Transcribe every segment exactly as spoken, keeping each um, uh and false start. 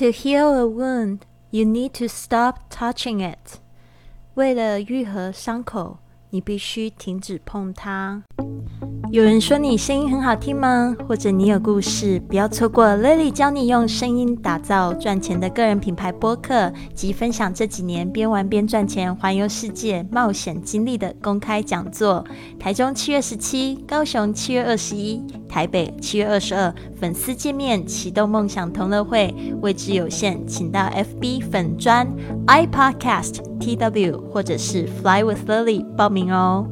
To heal a wound, you need to stop touching it. 为了愈合伤口，你必须停止碰它。有人说你声音很好听吗？或者你有故事？不要错过 Lily 教你用声音打造赚钱的个人品牌播客及分享这几年边玩边赚钱环游世界冒险经历的公开讲座。台中七月十七，高雄七月二十一，台北七月二十二，粉丝见面启动梦想同乐会，位置有限，请到 F B 粉专 iPodcast T W 或者是 Fly with Lily 报名哦。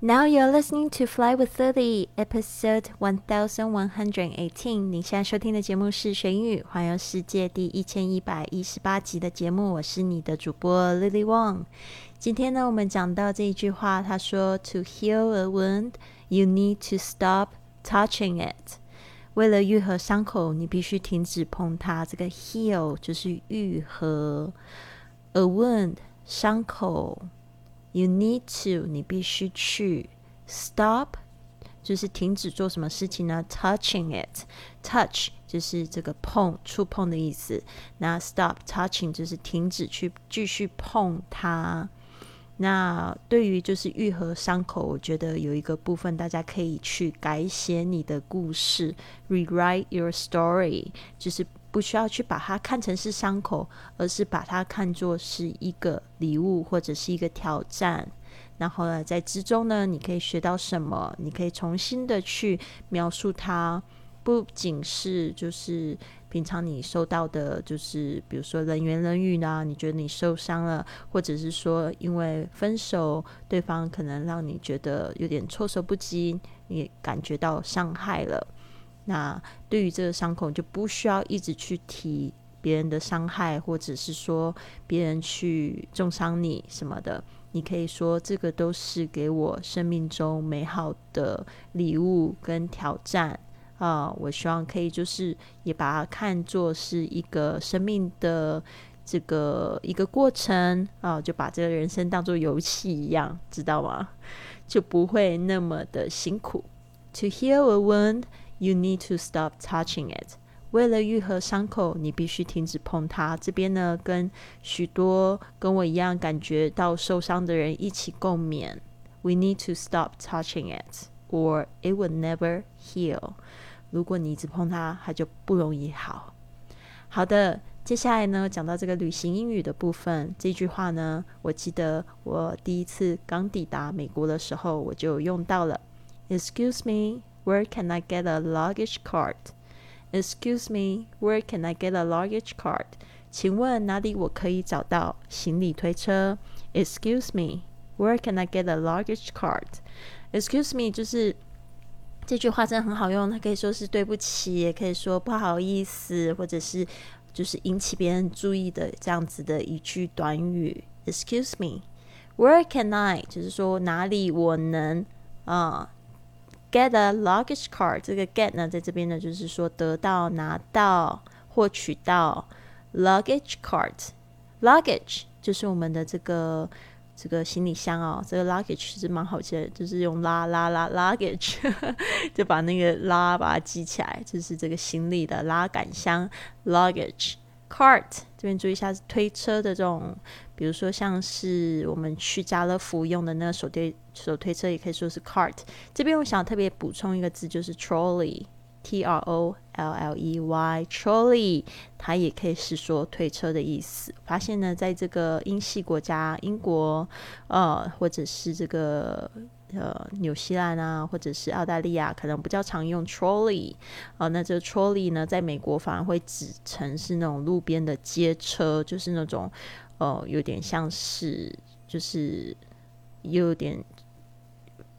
Now you're listening to Fly with Lily, episode one thousand one hundred eighteen. 你现在收听的节目是《学英语环游世界》第一千一百一十八集的节目，我是你的主播 Lily Wong。今天呢，我们讲到这一句话，他说 To heal a wound, you need to stop touching it. 为了愈合伤口，你必须停止碰它。这个 heal 就是愈合 ，a wound 伤口。You need to 你必须去 stop 就是停止做什么事情呢 touching it touch 就是这个碰触碰的意思，那 stop touching 就是停止去继续碰它。那对于就是愈合伤口，我觉得有一个部分大家可以去改写你的故事 rewrite your story， 就是不需要去把它看成是伤口，而是把它看作是一个礼物或者是一个挑战。然后呢，在之中呢，你可以学到什么？你可以重新的去描述它，不仅是就是平常你收到的，就是比如说冷言冷语啦，你觉得你受伤了，或者是说因为分手，对方可能让你觉得有点措手不及，你感觉到伤害了。那对于这个伤口，就不需要一直去提别人的伤害，或者是说别人去重伤你什么的。你可以说这个都是给我生命中美好的礼物跟挑战啊、呃！我希望可以就是也把它看作是一个生命的这个一个过程啊、呃，就把这个人生当作游戏一样，知道吗？就不会那么的辛苦。To heal a wound.You need to stop touching it. 为了愈合伤口，你必须停止碰它。这边呢，跟许多跟我一样感觉到受伤的人一起共勉。We need to stop touching it, or it will never heal. 如果你一直碰它，它就不容易好。好的，接下来呢，讲到这个旅行英语的部分。这句话呢，我记得我第一次刚抵达美国的时候，我就用到了。Excuse me.Where can I get a luggage cart? Excuse me, where can I get a luggage cart? 请问哪里我可以找到行李推车 ？Excuse me, where can I get a luggage cart? Excuse me 就是这句话真的很好用，它可以说是对不起，也可以说不好意思，或者是就是引起别人注意的这样子的一句短语。Excuse me, where can I 就是说哪里我能啊。嗯Get a luggage cart 这个 get 呢在这边呢就是说得到拿到获取到 luggage cart luggage 就是我们的这个这个行李箱哦，这个 luggage 其实蛮好记的，就是用拉拉拉 luggage 就把那个拉把它记起来，就是这个行李的拉杆箱 luggage cart 这边注意一下是推车的这种，比如说像是我们去家乐福用的那个手推手推车也可以说是 cart。 这边我想特别补充一个字，就是 trolley T R O L L E Y trolley 它也可以是说推车的意思。发现呢在这个英系国家英国呃，或者是这个呃，纽西兰啊或者是澳大利亚可能比较常用 trolley、呃、那这个 trolley 呢在美国反而会指成是那种路边的街车，就是那种哦，有点像是就是有点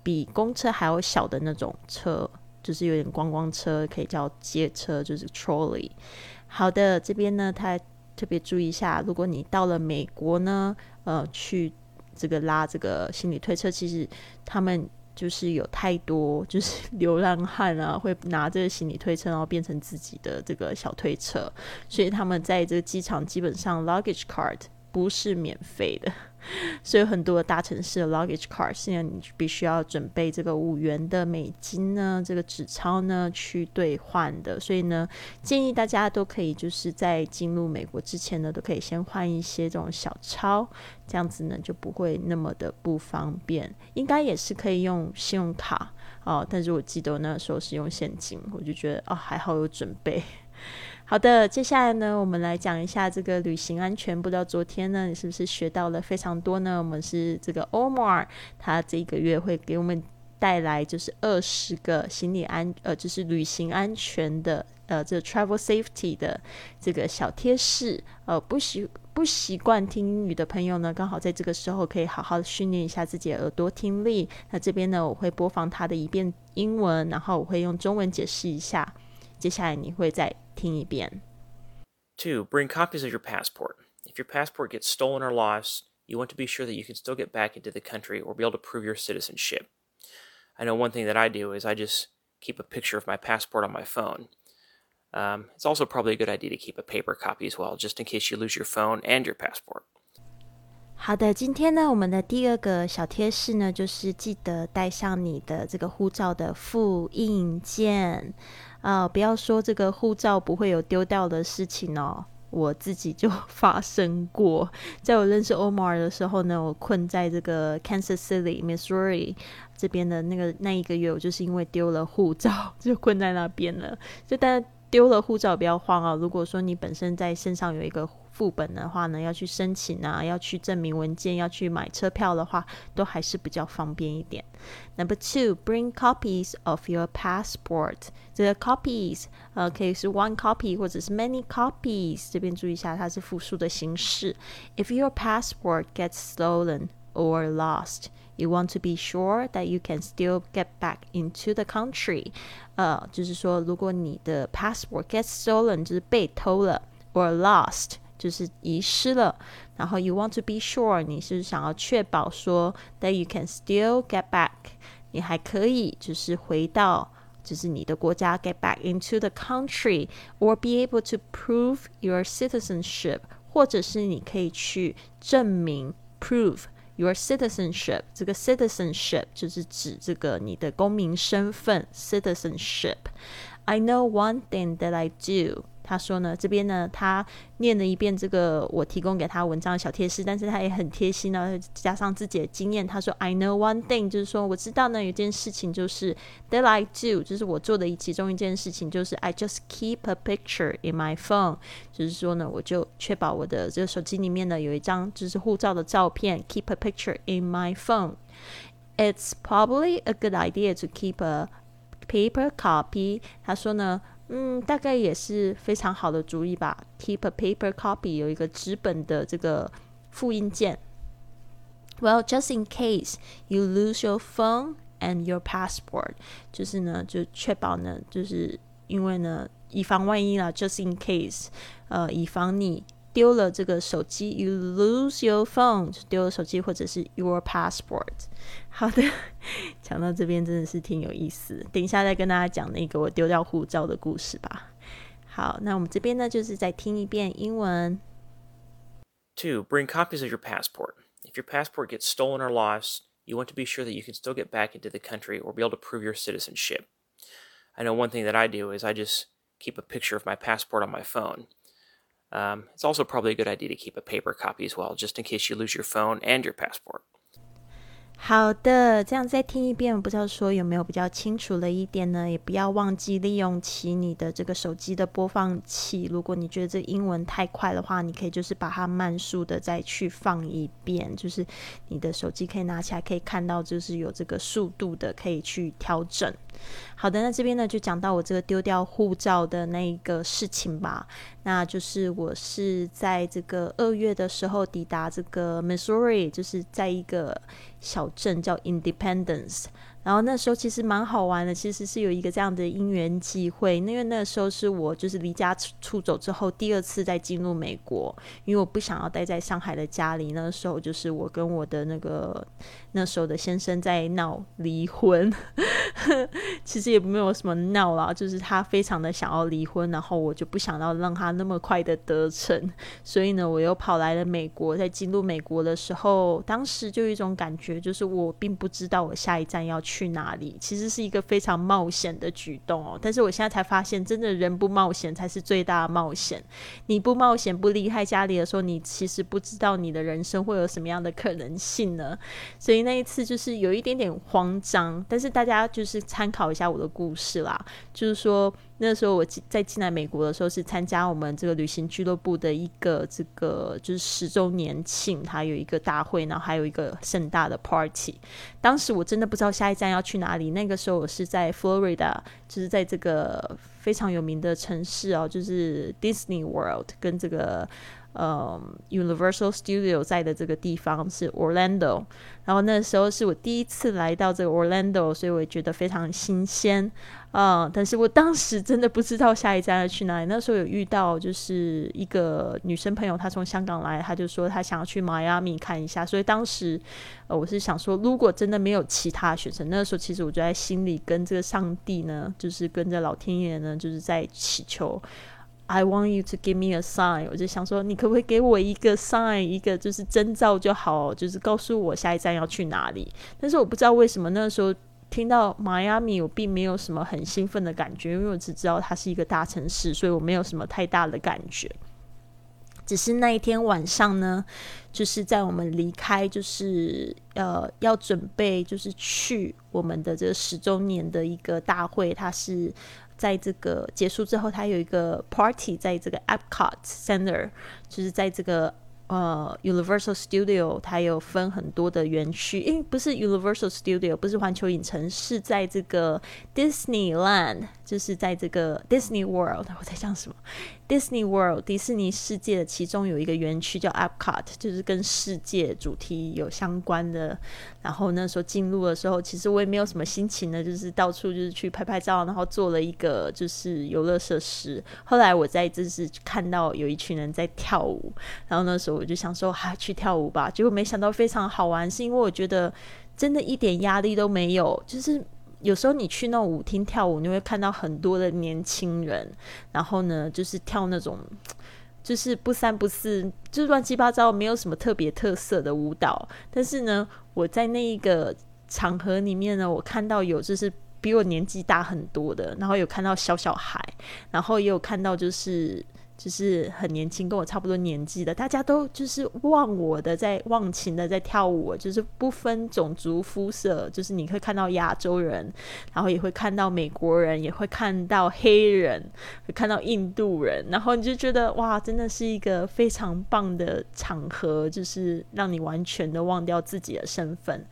比公车还要小的那种车，就是有点观光车，可以叫街车，就是 trolley。 好的，这边呢他特别注意一下，如果你到了美国呢呃，去这个拉这个行李推车，其实他们就是有太多就是流浪汉啊会拿这个行李推车然后变成自己的这个小推车，所以他们在这个机场基本上 luggage cart不是免费的，所以很多的大城市的 luggage cart 现在你必须要准备这个五元的美金呢，这个纸钞呢去兑换的，所以呢建议大家都可以就是在进入美国之前呢都可以先换一些这种小钞，这样子呢就不会那么的不方便。应该也是可以用信用卡、哦、但是我记得我那时候是用现金，我就觉得、哦、还好有准备。好的，接下来呢我们来讲一下这个旅行安全。不知道昨天呢你是不是学到了非常多呢？我们是这个 Omar 他这个月会给我们带来就是二十个行李安呃就是旅行安全的呃这个 travel safety 的这个小贴士。呃不喜不习惯听英语的朋友呢，刚好在这个时候可以好好训练一下自己的耳朵听力。那这边呢我会播放他的一遍英文，然后我会用中文解释一下，接下来你会再听一遍。Two, bring copies of your passport. If your passport gets stolen or lost, you want to be sure that you can still get back into the country or be able to prove your citizenship. I know one thing that I do is I just keep a picture of my passport on my phone. Um, it's also probably a good idea to keep a paper copy as well, just in case you lose your phone and your passport.好的，今天呢我们的第二个小贴士呢就是记得带上你的这个护照的复印件、呃、不要说这个护照不会有丢掉的事情哦，我自己就发生过。在我认识 Omar 的时候呢，我困在这个 Kansas City Missouri 这边的那个那一个月，我就是因为丢了护照就困在那边了。就大家丢了护照不要慌哦，如果说你本身在身上有一个副本的话呢，要去申请啊，要去证明文件，要去买车票的话，都还是比较方便一点。Number two, bring copies of your passport. 这个 copies 呃，可以是 one copy 或者是 many copies。这边注意一下，它是复数的形式。If your passport gets stolen or lost, you want to be sure that you can still get back into the country. 呃，就是说，如果你的 passport gets stolen 就是被偷了 or lost。就是遗失了，然后 you want to be sure 你是想要确保说 that you can still get back 你还可以就是回到就是你的国家 get back into the country or be able to prove your citizenship 或者是你可以去证明 prove your citizenship 这个 citizenship 就是指这个你的公民身份 citizenship。 I know one thing that I do，他说呢，这边呢，他念了一遍这个我提供给他文章的小贴士，但是他也很贴心呢，加上自己的经验。他说 I know one thing， 就是说我知道呢有件事情，就是 that I do， 就是我做的其中一件事情，就是 I just keep a picture in my phone， 就是说呢我就确保我的这个手机里面呢有一张就是护照的照片， keep a picture in my phone。 It's probably a good idea to keep a paper copy。 他说呢嗯，大概也是非常好的主意吧。Keep a paper copy， 有一个纸本的这个复印件。Well, just in case you lose your phone and your passport， 就是呢，就确保呢，就是因为呢，以防万一啦。Just in case， 呃，以防你丢了这个手机 ，you lose your phone， 丢了手机或者是 your passport。好的，讲到这边真的是挺有意思，等一下再跟大家讲那个我丢掉护照的故事吧。好，那我们这边呢就是再听一遍英文。Two, bring copies of your passport. If your passport gets stolen or lost, you want to be sure that you can still get back into the country or be able to prove your citizenship. I know one thing that I do is I just keep a picture of my passport on my phone. Um, it's also probably a good idea to keep a paper copy as well, just in case you lose your phone and your passport.好的，这样再听一遍，不知道说有没有比较清楚了一点呢？也不要忘记利用起你的这个手机的播放器，如果你觉得这英文太快的话，你可以就是把它慢速的再去放一遍，就是你的手机可以拿起来，可以看到就是有这个速度的可以去调整。好的，那这边呢就讲到我这个丢掉护照的那一个事情吧。那就是我是在这个二月的时候抵达这个 Missouri， 就是在一个小镇叫 Independence。然后那时候其实蛮好玩的，其实是有一个这样的因缘际会，因为那时候是我就是离家出走之后第二次再进入美国，因为我不想要待在上海的家里，那时候就是我跟我的那个那时候的先生在闹离婚其实也没有什么闹啦，就是他非常的想要离婚，然后我就不想要让他那么快的得逞，所以呢我又跑来了美国。在进入美国的时候，当时就有一种感觉，就是我并不知道我下一站要去去哪里，其实是一个非常冒险的举动哦。但是我现在才发现，真的人不冒险才是最大的冒险。你不冒险不离开家里的时候，你其实不知道你的人生会有什么样的可能性呢。所以那一次就是有一点点慌张，但是大家就是参考一下我的故事啦，就是说那时候我在进来美国的时候是参加我们这个旅行俱乐部的一个这个就是十周年庆，它有一个大会，然后还有一个盛大的 party。 当时我真的不知道下一站要去哪里，那个时候我是在 Florida， 就是在这个非常有名的城市哦，就是 Disney World 跟这个呃、um, Universal Studio 在的这个地方是 Orlando， 然后那时候是我第一次来到这个 Orlando， 所以我也觉得非常新鲜、嗯、但是我当时真的不知道下一站要去哪里。那时候有遇到就是一个女生朋友，她从香港来，她就说她想要去 Miami 看一下，所以当时、呃、我是想说如果真的没有其他选择，那时候其实我就在心里跟这个上帝呢，就是跟着老天爷呢，就是在祈求I want you to give me a sign， 我就想说你可不可以给我一个 sign， 一个就是征兆就好，就是告诉我下一站要去哪里。但是我不知道为什么那时候听到 Miami 我并没有什么很兴奋的感觉，因为我只知道它是一个大城市，所以我没有什么太大的感觉。只是那一天晚上呢，就是在我们离开就是呃要准备就是去我们的这个十周年的一个大会，它是在这个结束之后，它有一个 party 在这个 Epcot Center， 就是在这个呃 Universal Studio， 它有分很多的园区，因为不是 Universal Studio， 不是环球影城，是在这个 Disneyland， 就是在这个 Disney World， 我在讲什么 Disney World 迪士尼世界的其中有一个园区叫 Epcot， 就是跟世界主题有相关的。然后那时候进入的时候，其实我也没有什么心情的，就是到处就是去拍拍照，然后做了一个就是游乐设施。后来我在就是看到有一群人在跳舞，然后那时候我就想说、啊、去跳舞吧，结果没想到非常好玩，是因为我觉得真的一点压力都没有。就是有时候你去那种舞厅跳舞，你会看到很多的年轻人，然后呢就是跳那种就是不三不四，就是乱七八糟，没有什么特别特色的舞蹈。但是呢我在那一个场合里面呢，我看到有就是比我年纪大很多的，然后有看到小小孩，然后也有看到就是就是很年轻跟我差不多年纪的，大家都就是忘我的在忘情的在跳舞，就是不分种族肤色，就是你会看到亚洲人，然后也会看到美国人，也会看到黑人，会看到印度人，然后你就觉得哇，真的是一个非常棒的场合，就是让你完全的忘掉自己的身份。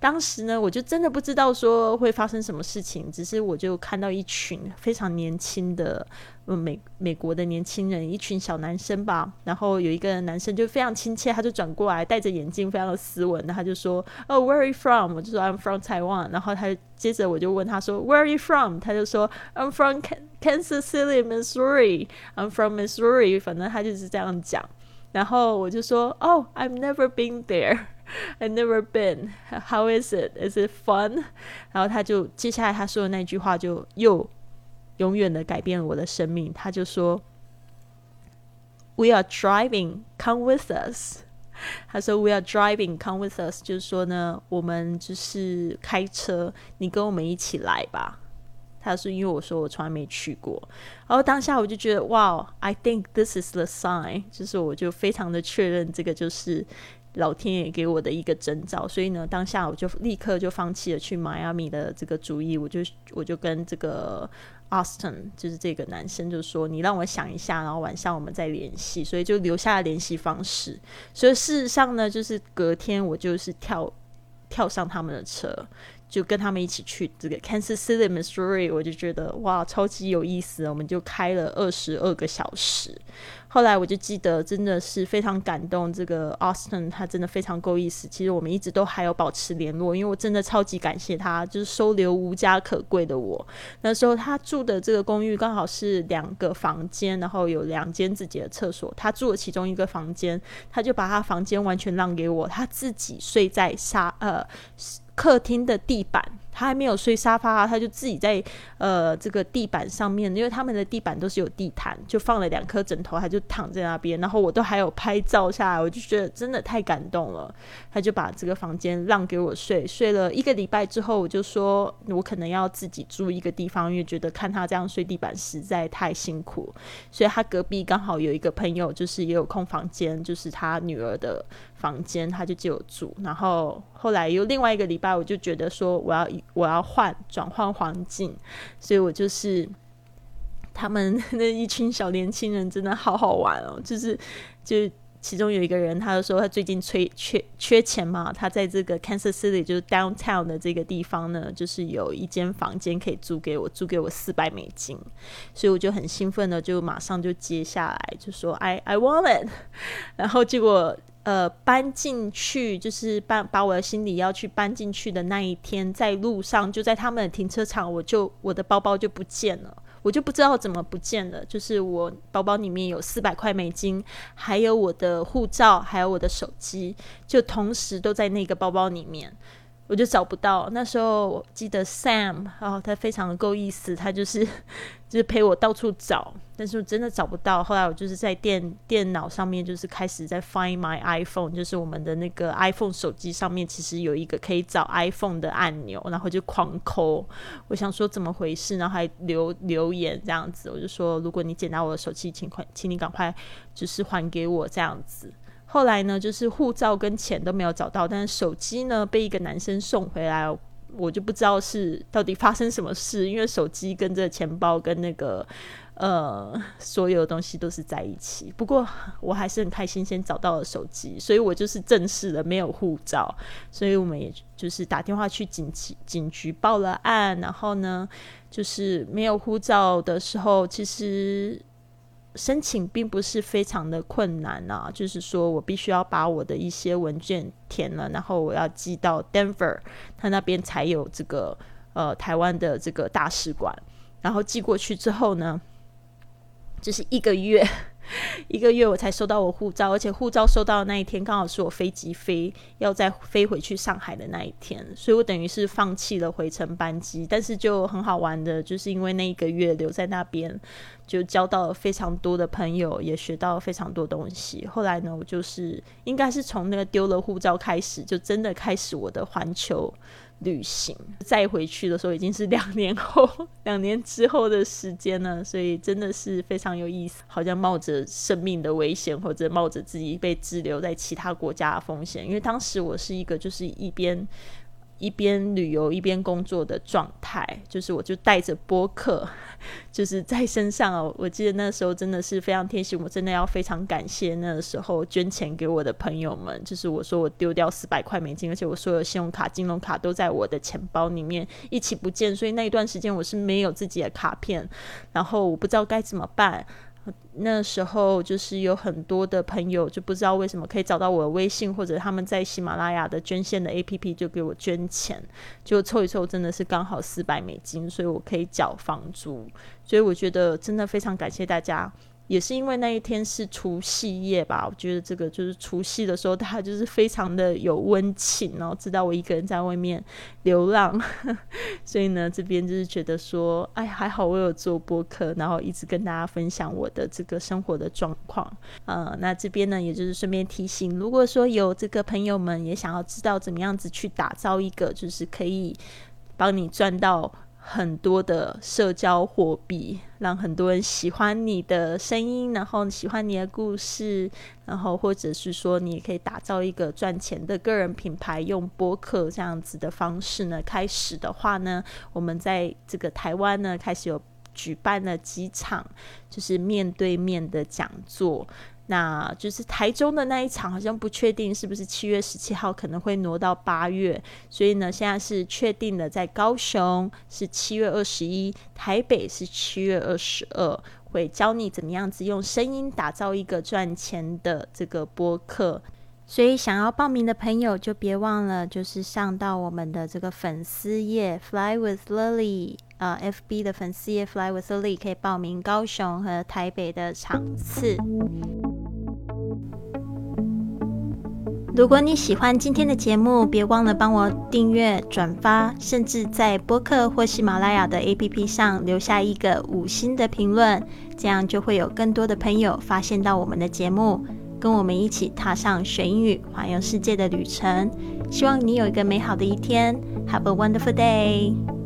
当时呢我就真的不知道说会发生什么事情，只是我就看到一群非常年轻的、嗯、美, 美国的年轻人，一群小男生吧。然后有一个男生就非常亲切，他就转过来戴着眼镜非常的斯文，他就说 Oh where are you from， 我就说 I'm from Taiwan， 然后他接着我就问他说 Where are you from， 他就说 I'm from Kansas City Missouri， I'm from Missouri， 反正他就是这样讲。然后我就说 Oh I've never been there，I've never been. How is it? Is it fun? 然后他就接下来他说的那句话就又永远的改变我的生命。他就说 We are driving. Come with us. 他说 We are driving. Come with us. 就是说呢，我们就是开车，你跟我们一起来吧。他说因为我说我从来没去过，然后当下我就觉得哇， I think this is the sign， 就是我就非常的确认这个就是老天爷给我的一个征兆。所以呢当下我就立刻就放弃了去 Miami 的这个主意，我就我就跟这个 Austin 就是这个男生就说你让我想一下，然后晚上我们再联系，所以就留下了联系方式。所以事实上呢就是隔天我就是跳跳上他们的车，就跟他们一起去这个 Kansas City Missouri， 我就觉得哇超级有意思，我们就开了二十二个小时。后来我就记得真的是非常感动，这个 Austin 他真的非常够意思，其实我们一直都还有保持联络，因为我真的超级感谢他，就是收留无家可归的我。那时候他住的这个公寓刚好是两个房间，然后有两间自己的厕所，他住了其中一个房间，他就把他房间完全让给我，他自己睡在沙呃客厅的地板，他还没有睡沙发，他就自己在呃这个地板上面，因为他们的地板都是有地毯，就放了两颗枕头，他就躺在那边，然后我都还有拍照下来，我就觉得真的太感动了。他就把这个房间让给我睡，睡了一个礼拜之后，我就说我可能要自己住一个地方，因为觉得看他这样睡地板实在太辛苦，所以他隔壁刚好有一个朋友就是也有空房间，就是他女儿的房间，他就借我住。然后后来又另外一个礼拜，我就觉得说我要我要换转换环境，所以我就是他们那一群小年轻人真的好好玩哦，就是就其中有一个人他就说他最近缺缺钱嘛，他在这个 Kansas City 就是 downtown 的这个地方呢，就是有一间房间可以租给我，租给我四百美金，所以我就很兴奋的就马上就接下来就说 I, I want it， 然后结果呃，搬进去就是搬把我的行李要去搬进去的那一天，在路上就在他们的停车场，我就我的包包就不见了，我就不知道怎么不见了，就是我包包里面有四百块美金，还有我的护照，还有我的手机，就同时都在那个包包里面，我就找不到。那时候我记得 Sam 哦，他非常的够意思，他就是就是陪我到处找，但是我真的找不到。后来我就是在电电脑上面就是开始在 Find My iPhone， 就是我们的那个 iPhone 手机上面其实有一个可以找 iPhone 的按钮，然后就狂抠，我想说怎么回事，然后还留留言这样子，我就说如果你捡到我的手机，请请你赶快就是还给我这样子。后来呢就是护照跟钱都没有找到，但是手机呢被一个男生送回来，我就不知道是到底发生什么事，因为手机跟这钱包跟那个呃所有东西都是在一起。不过我还是很开心先找到了手机，所以我就是正式的没有护照，所以我们也就是打电话去警局警局报了案。然后呢就是没有护照的时候，其实申请并不是非常的困难啊，就是说我必须要把我的一些文件填了，然后我要寄到 Denver， 他那边才有这个呃台湾的这个大使馆，然后寄过去之后呢，就是一个月一个月我才收到我护照，而且护照收到的那一天刚好是我飞机飞要再飞回去上海的那一天，所以我等于是放弃了回程班机。但是就很好玩的，就是因为那一个月留在那边，就交到了非常多的朋友，也学到了非常多东西。后来呢，我就是应该是从那个丢了护照开始，就真的开始我的环球旅行。再回去的时候已经是两年后两年之后的时间了，所以真的是非常有意思，好像冒着生命的危险，或者冒着自己被滞留在其他国家的风险。因为当时我是一个就是一边一边旅游一边工作的状态，就是我就带着播客就是在身上、哦、我记得那时候真的是非常贴心，我真的要非常感谢那时候捐钱给我的朋友们，就是我说我丢掉四百块美金，而且我所有信用卡金融卡都在我的钱包里面一起不见，所以那一段时间我是没有自己的卡片，然后我不知道该怎么办。那时候就是有很多的朋友就不知道为什么可以找到我的微信，或者他们在喜马拉雅的捐献的 A P P 就给我捐钱，就凑一凑真的是刚好四百美金，所以我可以缴房租。所以我觉得真的非常感谢大家，也是因为那一天是除夕夜吧，我觉得这个就是除夕的时候大家就是非常的有温情，然后知道我一个人在外面流浪所以呢这边就是觉得说哎，还好我有做播客，然后一直跟大家分享我的这个生活的状况。呃，那这边呢也就是顺便提醒，如果说有这个朋友们也想要知道怎么样子去打造一个就是可以帮你赚到很多的社交货币，让很多人喜欢你的声音，然后喜欢你的故事，然后或者是说你也可以打造一个赚钱的个人品牌，用播客这样子的方式呢开始的话呢，我们在这个台湾呢开始有举办了几场就是面对面的讲座，那就是台中的那一场好像不确定是不是七月十七号，可能会挪到八月，所以呢现在是确定的，在高雄是七月二十一，台北是七月二十二，会教你怎么样子用声音打造一个赚钱的这个播客。所以想要报名的朋友就别忘了，就是上到我们的这个粉丝页 Fly with Lily、呃、F B 的粉丝页 Fly with Lily 可以报名高雄和台北的场次。如果你喜欢今天的节目，别忘了帮我订阅、转发，甚至在播客或喜马拉雅的 A P P 上留下一个五星的评论，这样就会有更多的朋友发现到我们的节目，跟我们一起踏上学英语环游世界的旅程。希望你有一个美好的一天， Have a wonderful day!